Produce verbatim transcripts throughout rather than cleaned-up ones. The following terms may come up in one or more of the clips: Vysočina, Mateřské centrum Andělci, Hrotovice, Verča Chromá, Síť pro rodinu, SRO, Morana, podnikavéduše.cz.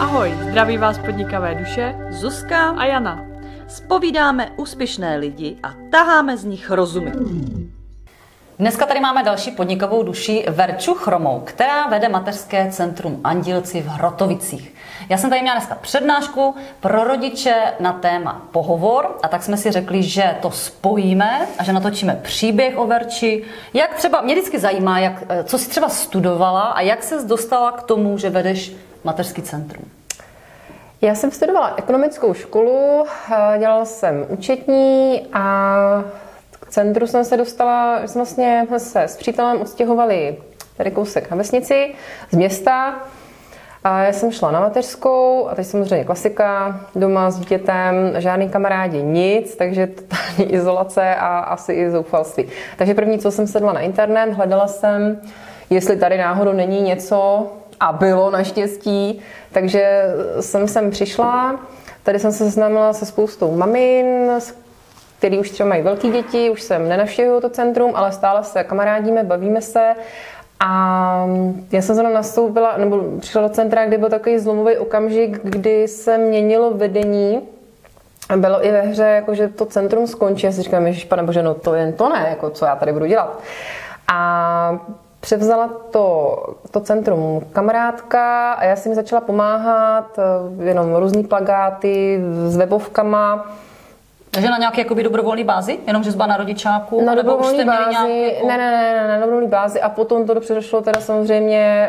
Ahoj, zdraví vás podnikavé duše, Zuzka a Jana. Zpovídáme úspěšné lidi a taháme z nich rozumy. Dneska tady máme další podnikovou duši Verču Chromou, která vede Mateřské centrum Andělci v Hrotovicích. Já jsem tady měla dneska přednášku pro rodiče na téma pohovor a tak jsme si řekli, že to spojíme a že natočíme příběh o Verči. Jak třeba, mě vždycky zajímá, jak, co jsi třeba studovala a jak ses dostala k tomu, že vedeš Mateřský centrum. Já jsem studovala ekonomickou školu, dělala jsem účetní a k centru jsem se dostala, že jsme vlastně se s přítelem odstěhovali tady kousek na vesnici z města. A já jsem šla na mateřskou a teď samozřejmě klasika, doma s dítětem, žádný kamarádi, nic, takže totální izolace a asi i zoufalství. Takže první, co jsem sedla na internet, hledala jsem, jestli tady náhodou není něco, a bylo naštěstí, takže jsem sem přišla. Tady jsem se seznámila se spoustou mamin, který už třeba mají velké děti, už jsem nenavštěvuju to centrum, ale stále se kamarádíme, bavíme se. A já jsem zrovna nastoupila, nebo přišla do centra, kdy byl takový zlomový okamžik, kdy se měnilo vedení. Bylo i ve hře, jakože to centrum skončí. Já si říkám, ježiš, pane bože, no to jen to ne, jako co já tady budu dělat. A převzala to, to centrum kamarádka a já jsem mi začala pomáhat, jenom různý plakáty s webovkama. Takže na nějaké jakoby dobrovolné bázi? Jenomže zba na rodičáku? Na dobrovolné bázi, nějakou... ne, ne, ne, na dobrovolné bázi a potom to došlo teda samozřejmě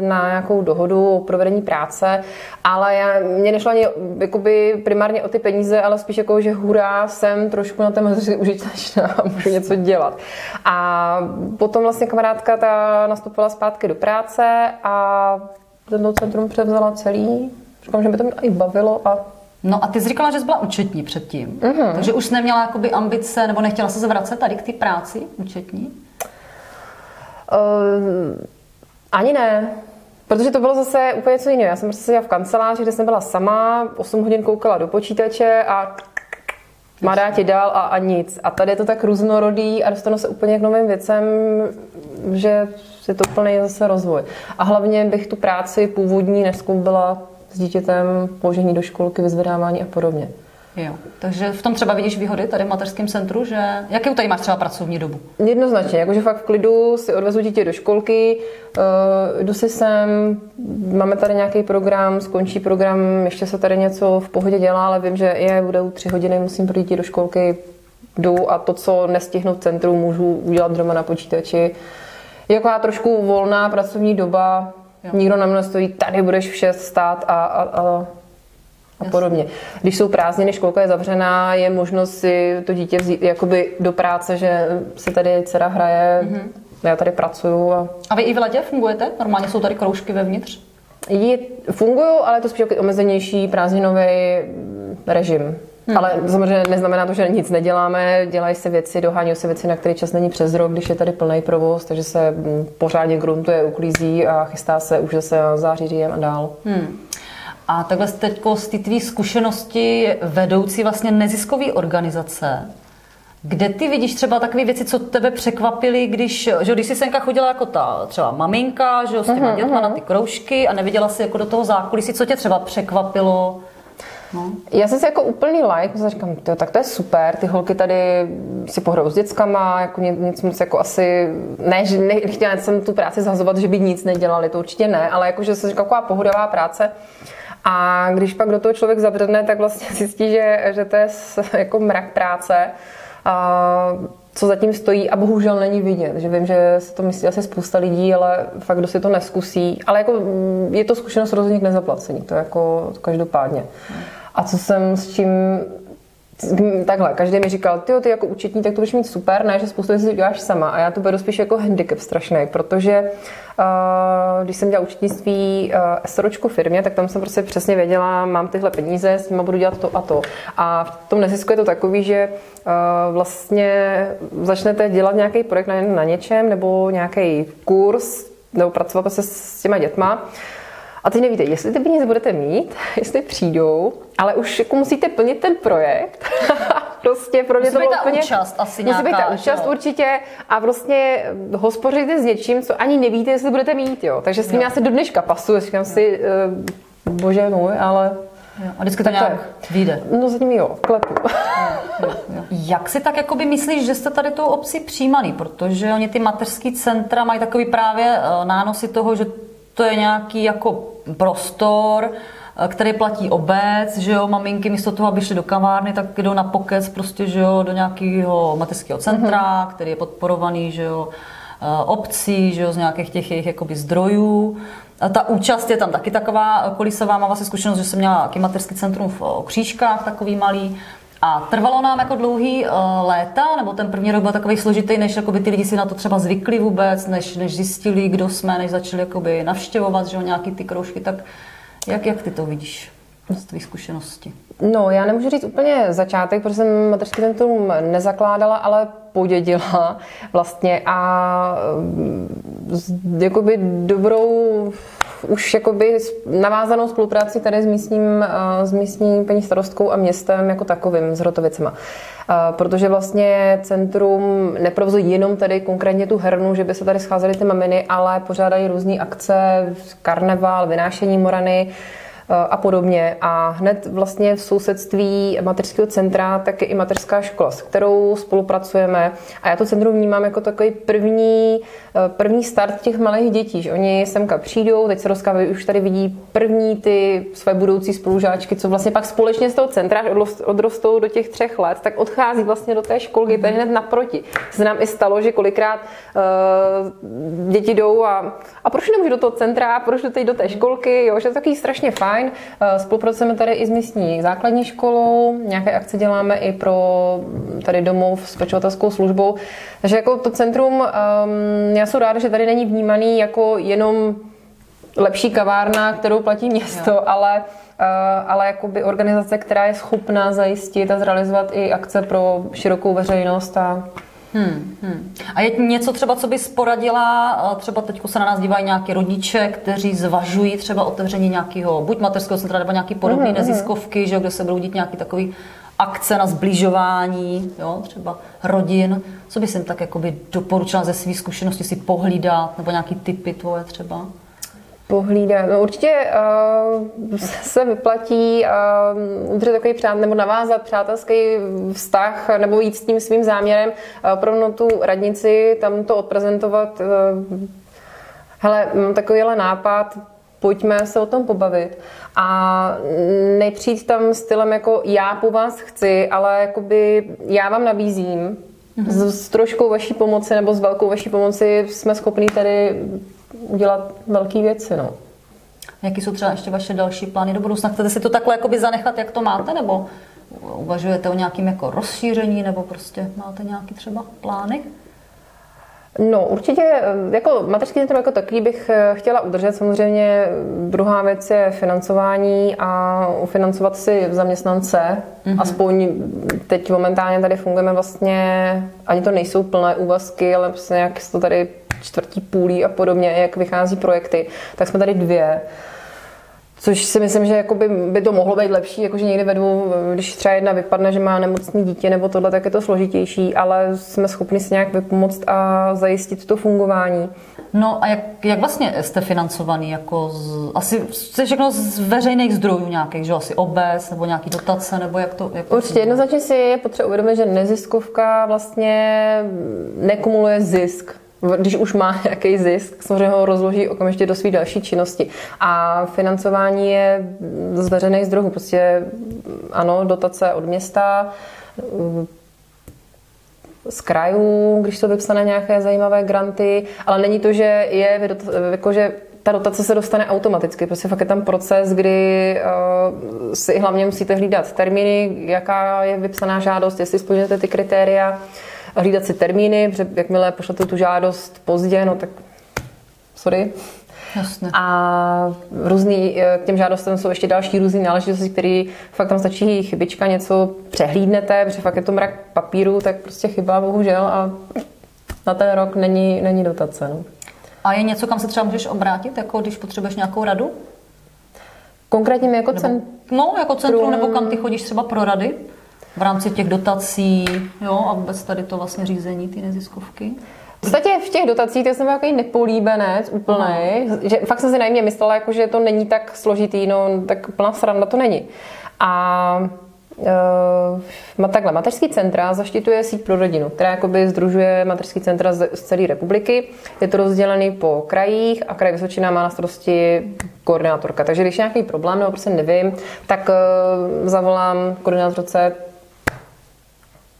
na nějakou dohodu o provedení práce, ale já, mě nešlo ani jakoby primárně o ty peníze, ale spíš jako, že hurá, jsem trošku na téma užitečná a můžu něco dělat. A potom vlastně kamarádka ta nastoupila zpátky do práce a to centrum převzala celý, říkám, že by to mě i bavilo a no a ty jsi říkala, že jsi byla účetní předtím, mm-hmm. takže už neměla jakoby ambice, nebo nechtěla se vracet tady k té práci účetní? Uh, ani ne, protože to bylo zase úplně něco jiného. Já jsem prostě seděla v kanceláři, kde jsem byla sama, osm hodin koukala do počítače a mádá ti dál a, a nic. A tady je to tak různorodý a dostanu se úplně k novým věcem, že je to plný zase rozvoj. A hlavně bych tu práci původní nezkoubila s dítětem, položení do školky, vyzvedávání a podobně. Jo, takže v tom třeba vidíš výhody tady v mateřském centru, že... Jakou tady máš třeba pracovní dobu? Jednoznačně, jakože fakt v klidu si odvezu dítě do školky, jdu si sem, máme tady nějaký program, skončí program, ještě se tady něco v pohodě dělá, ale vím, že je, bude u tři hodiny, musím pro dítě do školky, jdu a to, co nestihnu v centru, můžu udělat doma na počítači. Jaká trošku volná pracovní doba, jo. Nikdo na mnou stojí, tady budeš v šest stát a, a, a, a podobně. Když jsou prázdniny, školka je zavřená, je možnost si to dítě vzít jakoby do práce, že se tady dcera hraje, mm-hmm. já tady pracuju. A... a vy i v Ladě fungujete? Normálně jsou tady kroužky vevnitř? Fungují, ale je to spíš omezenější prázdninový režim. Hmm. Ale samozřejmě neznamená to, že nic neděláme, dělají se věci, dohánějí se věci, na které čas není přes rok, když je tady plný provoz, takže se pořádně gruntuje, uklízí a chystá se už zase září, říjen a dál. Hmm. A takhle teď z ty tvý zkušenosti vedoucí vlastně neziskové organizace, kde ty vidíš třeba takové věci, co tebe překvapily, když, že, když jsi senka chodila jako ta třeba maminka, že, s těma dětma na ty kroužky a neviděla si jako do toho zákulisí, co tě třeba překvapilo? No. Já jsem si jako úplný like, protože říkám, tyjo, tak to je super, ty holky tady si pohrou s dětskama, jako ně, nic moc jako asi, ne, že nechtěla jsem tu práci zhazovat, že by nic nedělali, to určitě ne, ale jakože jsem říkala, taková pohodová práce a když pak do toho člověk zabředne, tak vlastně zjistí, že, že to je jako mrak práce, a co zatím stojí a bohužel není vidět, že vím, že se to myslí asi spousta lidí, ale fakt kdo si to nezkusí, ale jako je to zkušenost rozhodně k nezaplacení, to jako každopádně. A co jsem s čím, takhle, každý mi říkal, tyjo, ty jako účetní, tak to budeš mít super, ne, že spoustu věcí děláš sama a já to beru spíš jako handicap strašný, protože uh, když jsem dělala účetnictví uh, SROčku firmě, tak tam jsem prostě přesně věděla, mám tyhle peníze, s nima budu dělat to a to. A v tom nezisku je to takový, že uh, vlastně začnete dělat nějaký projekt na, na něčem nebo nějaký kurz, nebo pracovat prostě s těma dětma. A teď nevíte, jestli ty peníze budete mít, jestli přijdou, ale už jako musíte plnit ten projekt. Prostě pro ně to bylo úplně... účast asi nějaká. Musí být ta účast jo. Určitě a vlastně hospodíte s něčím, co ani nevíte, jestli budete mít. Jo. Takže s tím jo. Já se do dneška pasu, říkám jo. si... Uh, bože můj, ale... Jo, a vždycky to nějak tak vyjde. No zatím jo, v klepu. Jo, jo. Jak si tak jakoby myslíš, že jste tady tou obcí přijímaný? Protože oni ty mateřský centra mají takový právě nánosy toho, že to je nějaký jako prostor, který platí obec, že jo, maminky místo toho, aby šli do kavárny, tak jdou na pokec prostě, že jo, do nějakého mateřského centra, mm-hmm. který je podporovaný, že jo, obcí, že jo, z nějakých těch jejich jakoby zdrojů. A ta účast je tam taky taková kolisová. Mám vlastně zkušenost, že jsem měla taky mateřský centrum v Křížkách, takový malý. A trvalo nám jako dlouhý léta, nebo ten první rok byl takový složitý, než jakoby ty lidi si na to třeba zvykli vůbec, než, než zjistili, kdo jsme, než začali jakoby navštěvovat, že jo, nějaký ty kroužky. Tak jak, jak ty to vidíš z tvých zkušeností? No, já nemůžu říct úplně začátek, protože jsem mateřské centrum nezakládala, ale podědila vlastně a jakoby dobrou už jakoby navázanou spolupráci tady s, místním, s místní paní starostkou a městem jako takovým, s Hrotovicema. Protože vlastně centrum neprovozují jenom tady konkrétně tu hernu, že by se tady scházely ty maminy, ale pořádají různé akce, karneval, vynášení Morany a podobně. A hned vlastně v sousedství mateřského centra tak je i mateřská škola, s kterou spolupracujeme. A já to centrum vnímám jako takový první, první start těch malých dětí, že oni semka přijdou, teď se rozkávají, už tady vidí první ty své budoucí spolužáčky, co vlastně pak společně z toho centra odrostou do těch třech let, tak odchází vlastně do té školky, to je hned naproti. Se nám i stalo, že kolikrát uh, děti jdou a, a proč nemůžu do toho centra, proč teď do té školky, jo, že to taky strašně fajn. Spolupracujeme tady i s místní základní školou, nějaké akce děláme i pro tady domov s pečovatelskou službou. Takže jako to centrum, já jsem ráda, že tady není vnímaný jako jenom lepší kavárna, kterou platí město, jo. ale, ale jakoby organizace, která je schopná zajistit a zrealizovat i akce pro širokou veřejnost a... Hmm, hmm. A je něco třeba, co bys poradila, třeba teď se na nás dívají nějaké rodiče, kteří zvažují třeba otevření nějakého, buď mateřského centra, nebo nějaký podobné mm, neziskovky, mm. Že, kde se budou dít nějaký takový akce na zbližování, jo, třeba rodin. Co bys jim tak jakoby doporučila ze svých zkušeností si pohlídat, nebo nějaký tipy tvoje třeba? Pohlídat. No určitě uh, se vyplatí uh, udržet takový přát, nebo navázat přátelský vztah nebo jít s tím svým záměrem uh, pro tu radnici, tam to odprezentovat. Uh, hele, mám takovýhle nápad, pojďme se o tom pobavit. A nepřijít tam stylem jako já po vás chci, ale jakoby já vám nabízím. Mhm. S, s troškou vaší pomoci nebo s velkou vaší pomoci jsme schopní tady udělat velké věci, no. Jaký jsou třeba ještě vaše další plány do budoucna? Chcete si to takhle jakoby zanechat, jak to máte, nebo uvažujete o nějakým jako rozšíření, nebo prostě máte nějaký třeba plány? No určitě, jako mateřský centrum jako takový bych chtěla udržet, samozřejmě druhá věc je financování a ufinancovat si zaměstnance, mm-hmm. aspoň teď momentálně tady fungujeme vlastně, ani to nejsou plné úvazky, ale prostě nějak to tady čtvrtí půlí a podobně, jak vychází projekty, tak jsme tady dvě. Což si myslím, že by to mohlo být lepší, jakože někdy ve dvou, když třeba jedna vypadne, že má nemocný dítě nebo tohle, tak je to složitější, ale jsme schopni si nějak vypomoct a zajistit to fungování. No a jak, jak vlastně jste financovaný? Jako z, asi jste všechno z veřejných zdrojů nějakých, že asi obec nebo nějaký dotace, nebo jak to... Jak to určitě jednoznačně si je potřeba uvědomit, že neziskovka vlastně nekumuluje zisk. Když už má nějaký zisk, samozřejmě ho rozloží okamžitě do své další činnosti. A financování je z veřejných zdrojů. Prostě ano, dotace od města, z krajů, když jsou vypsané nějaké zajímavé granty, ale není to, že je jako, že ta dotace se dostane automaticky. Prostě fakt je tam proces, kdy uh, si hlavně musíte hlídat termíny, jaká je vypsaná žádost, jestli splňujete ty kritéria. Hlídat si termíny, protože jakmile pošlete tu žádost pozdě, no tak sorry. Jasně. A různý, k těm žádostem jsou ještě další různý náležitosti, které fakt tam stačí chybička, něco přehlídnete, protože fakt je to mrak papíru, tak prostě chyba bohužel a na ten rok není, není dotace. No. A je něco, kam se třeba můžeš obrátit, jako když potřebuješ nějakou radu? Konkrétně mi jako centrum? No, jako centrum, nebo kam ty chodíš třeba pro rady? V rámci těch dotací, jo, a vůbec tady to vlastně řízení, ty neziskovky? V podstatě v těch dotacích to jsem byl takový nepolíbenec úplnej, uh-huh. že fakt jsem si najmě myslela, jako, že to není tak složitý, no tak plná sranda to není. A Uh, takhle, mateřský centra zaštiťuje síť pro rodinu, která jakoby sdružuje mateřský centra z, z celé republiky. Je to rozdělený po krajích a kraj Vysočina má na starosti koordinátorka. Takže když je nějaký problém nebo prostě nevím, tak uh, zavolám koordinátorce,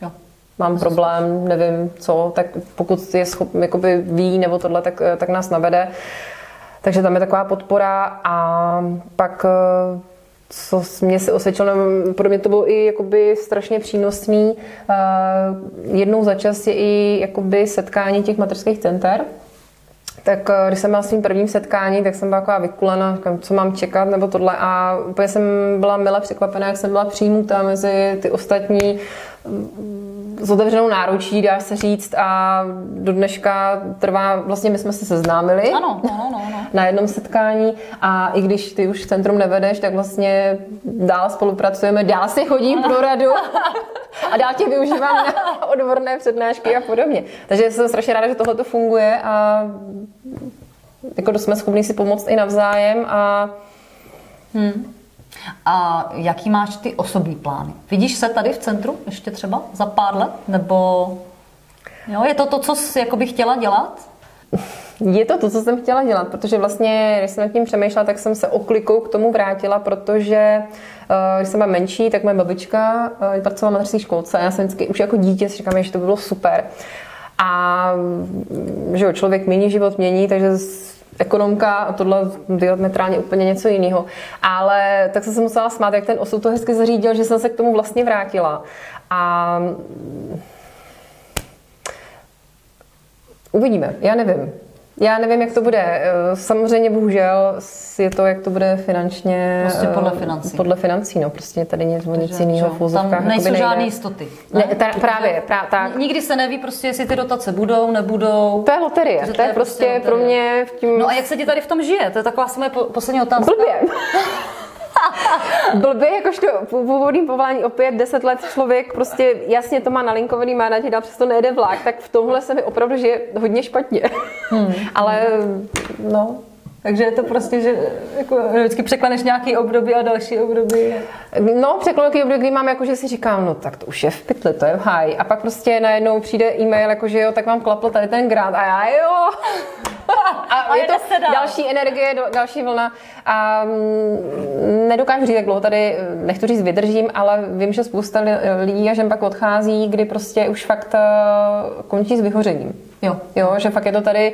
jo, mám problém, nevím co, tak pokud je schop, jakoby ví nebo tohle, tak, tak nás navede. Takže tam je taková podpora a pak uh, co mě se osvědčilo, pro mě to bylo i jakoby strašně přínosný. Jednou za čas je i jakoby setkání těch mateřských center. Tak když jsem byla svým prvním setkání, tak jsem byla taková vykulena, říkám, co mám čekat nebo tohle. A úplně jsem byla mile překvapená, jak jsem byla přijmuta mezi ty ostatní s otevřenou náručí, dá se říct, a do dneška trvá, vlastně my jsme se seznámili ano, ano, ano, ano. na jednom setkání a i když ty už centrum nevedeš, tak vlastně dál spolupracujeme, dál si chodím ano. pro radu a dál tě využívám na odborné přednášky a podobně. Takže jsem strašně ráda, že tohle to funguje a jako jsme schopni si pomoct i navzájem a hmm. A jaký máš ty osobní plány? Vidíš se tady v centru ještě třeba za pár let? Nebo jo, je to to, co jsi jakoby chtěla dělat? Je to to, co jsem chtěla dělat, protože vlastně, když jsem nad tím přemýšlela, tak jsem se oklikou k tomu vrátila, protože když jsem byla menší, tak moje babička pracovala na mateřské školce a já jsem vždycky už jako dítě si říkám, že to by bylo super. A že jo, člověk mění, život mění, takže ekonomka a tohle diametrálně úplně něco jiného. Ale tak jsem se musela smát, jak ten osud to hezky zařídil, že jsem se k tomu vlastně vrátila. A uvidíme, já nevím. Já nevím, jak to bude. Samozřejmě bohužel je to, jak to bude finančně. Prostě podle financí. Podle financí, no. Prostě tady nic jiného v úzovkách. Tam nejsou žádné jistoty. Ne? Ne, ta, právě, pra, tak. Nikdy se neví prostě, jestli ty dotace budou, nebudou. To je loterie. To, to je prostě loterie. Pro mě v tím... No a jak se ti tady v tom žije? To je taková asi moje poslední otázka. Blbě. Blbě, jakožto původním povolání opět deset let člověk prostě jasně to má nalinkovaný, má naději, dál přesto nejede vlak, tak v tomhle se mi opravdu žije hodně špatně. Hmm. Ale no, takže je to prostě, že jako, vždycky překleneš nějaký období a další období. No, překlenu nějaký období, kdy mám jako, že si říkám, no tak to už je v pytli, to je v háji. A pak prostě najednou přijde e-mail, jako, že jo, tak vám klapl tady ten grant a já jo. A, a je to další energie, další vlna a nedokážu říct, jak dlouho tady, nechci říct vydržím, ale vím, že spousta lidí a žen pak odchází, kdy prostě už fakt končí s vyhořením. Jo. Jo, že fakt je to tady,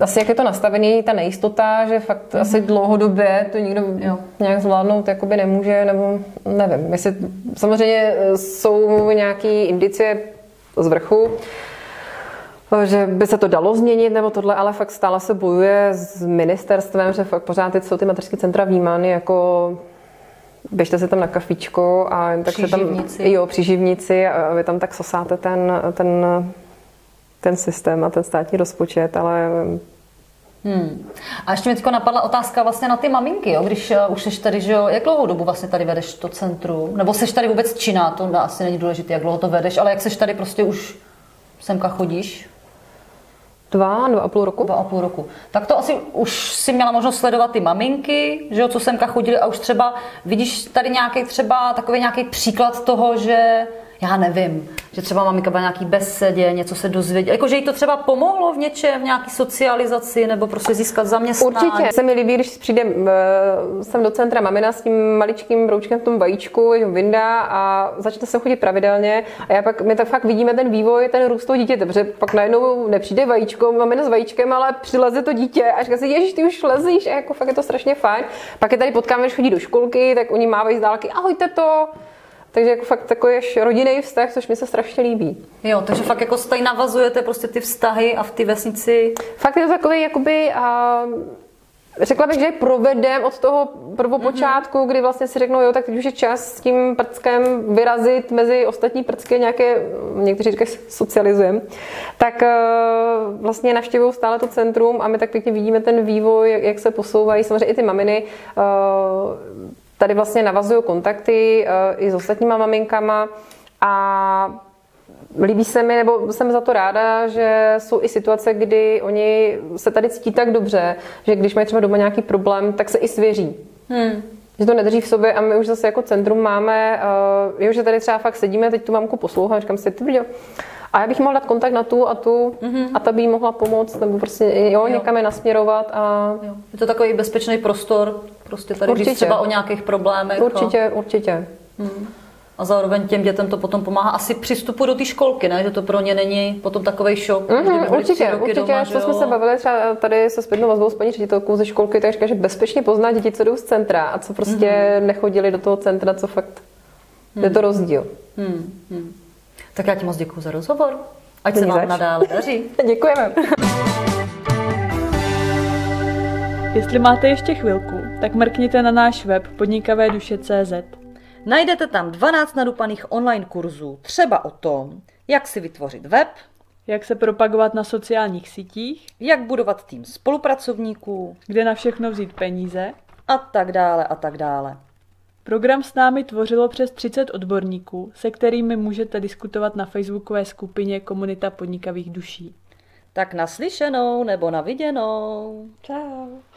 asi jak je to nastavený, ta nejistota, že fakt mm-hmm. asi dlouhodobě to nikdo jo. nějak zvládnout jakoby nemůže, nebo nevím. Jestli, samozřejmě jsou nějaké indicie z vrchu, že by se to dalo změnit nebo tohle, ale fakt stále se bojuje s ministerstvem, že fakt pořád teď jsou ty mateřské centra vnímány jako běžte se tam na kafičko a tak se tam, jo, příživníci a vy tam tak sosáte ten, ten, ten systém a ten státní rozpočet, ale... Hmm. A ještě mi teď napadla otázka vlastně na ty maminky, jo? Když už jsi tady, že jo, jak dlouhou dobu vlastně tady vedeš to centrum? Nebo jsi tady vůbec činná, to asi není důležité, jak dlouho to vedeš, ale jak jsi tady prostě už semka chodíš? Dva, dva a půl roku. Dva a půl roku. Tak to asi už si měla možnost sledovat ty maminky, že jo, co semka chodili a už třeba vidíš tady nějaký třeba takový nějaký příklad toho, že já nevím, že třeba maminka byla nějaký besedě, něco se dozvěděla, jakože jí to třeba pomohlo v něčem, v nějaký socializaci nebo prostě získat zaměstnání. Určitě. Se mi líbí, když přijde sem do centra mamina s tím maličkým broučkem v tom vajíčku, vyndá a začne se chodit pravidelně a já pak, my tak fakt vidíme ten vývoj, ten růst toho dítěte, protože pak najednou nepřijde vajíčko, mamina s vajíčkem, ale přileze to dítě a říká si, ježiš, ty už lezíš a jako fakt je to strašně fajn. Pak je tady potkáme, když chodí do školky, tak oni mávají z dálky, ahojte to. Takže jako fakt takový rodinný vztah, což mi se strašně líbí. Jo, takže fakt jako tady navazujete prostě ty vztahy a v ty vesnici. Fakt je to takový, jakoby, a řekla bych, že je provedem od toho prvopočátku, mm-hmm. kdy vlastně si řeknou, jo, tak teď už je čas s tím prckem vyrazit mezi ostatní prcky nějaké, někteří říkají, socializujeme, tak vlastně navštěvují stále to centrum a my tak pěkně vidíme ten vývoj, jak se posouvají, samozřejmě i ty maminy, tady vlastně navazuju kontakty uh, i s ostatníma maminkama a Líbí se mi, nebo jsem za to ráda, že jsou i situace, kdy oni se tady cítí tak dobře, že když mají třeba doma nějaký problém, tak se i svěří. Hmm. Že to nedrží v sobě a my už zase jako centrum máme, uh, jo, že tady třeba fakt sedíme, teď tu mamku poslouchám, říkám si, ty brďo, a já bych mohla dát kontakt na tu a tu mm-hmm. a ta by jí mohla pomoct, nebo prostě jo, jo. někam je nasměrovat. A... Jo. Je to takový bezpečný prostor, prostě tady, určitě. Když třeba o nějakých problémech. Určitě, a... určitě. Hmm. A zároveň těm dětem to potom pomáhá asi přistupu do té školky, ne? Že to pro ně není potom takovej šok. Mm-hmm, určitě, určitě, doma, co jsme se bavili třeba tady se zpětnou vazbou s paní ředitelkou ze školky, tak říká, že bezpečně pozná děti, co jdou z centra a co prostě mm-hmm. nechodili do toho centra, co fakt mm-hmm. je to rozdíl. Mm-hmm. Tak já ti moc děkuju za rozhovor. Ať Není se vám zač. nadále daří. Děkujeme. Jestli máte ještě chvilku, tak mrkněte na náš web podnikavé duše tečka cé zet. Najdete tam dvanáct nadupaných online kurzů, třeba o tom, jak si vytvořit web, jak se propagovat na sociálních sítích, jak budovat tým spolupracovníků, kde na všechno vzít peníze a tak dále a tak dále. Program s námi tvořilo přes třicet odborníků, se kterými můžete diskutovat na facebookové skupině Komunita podnikavých duší. Tak naslyšenou nebo naviděnou. Čau.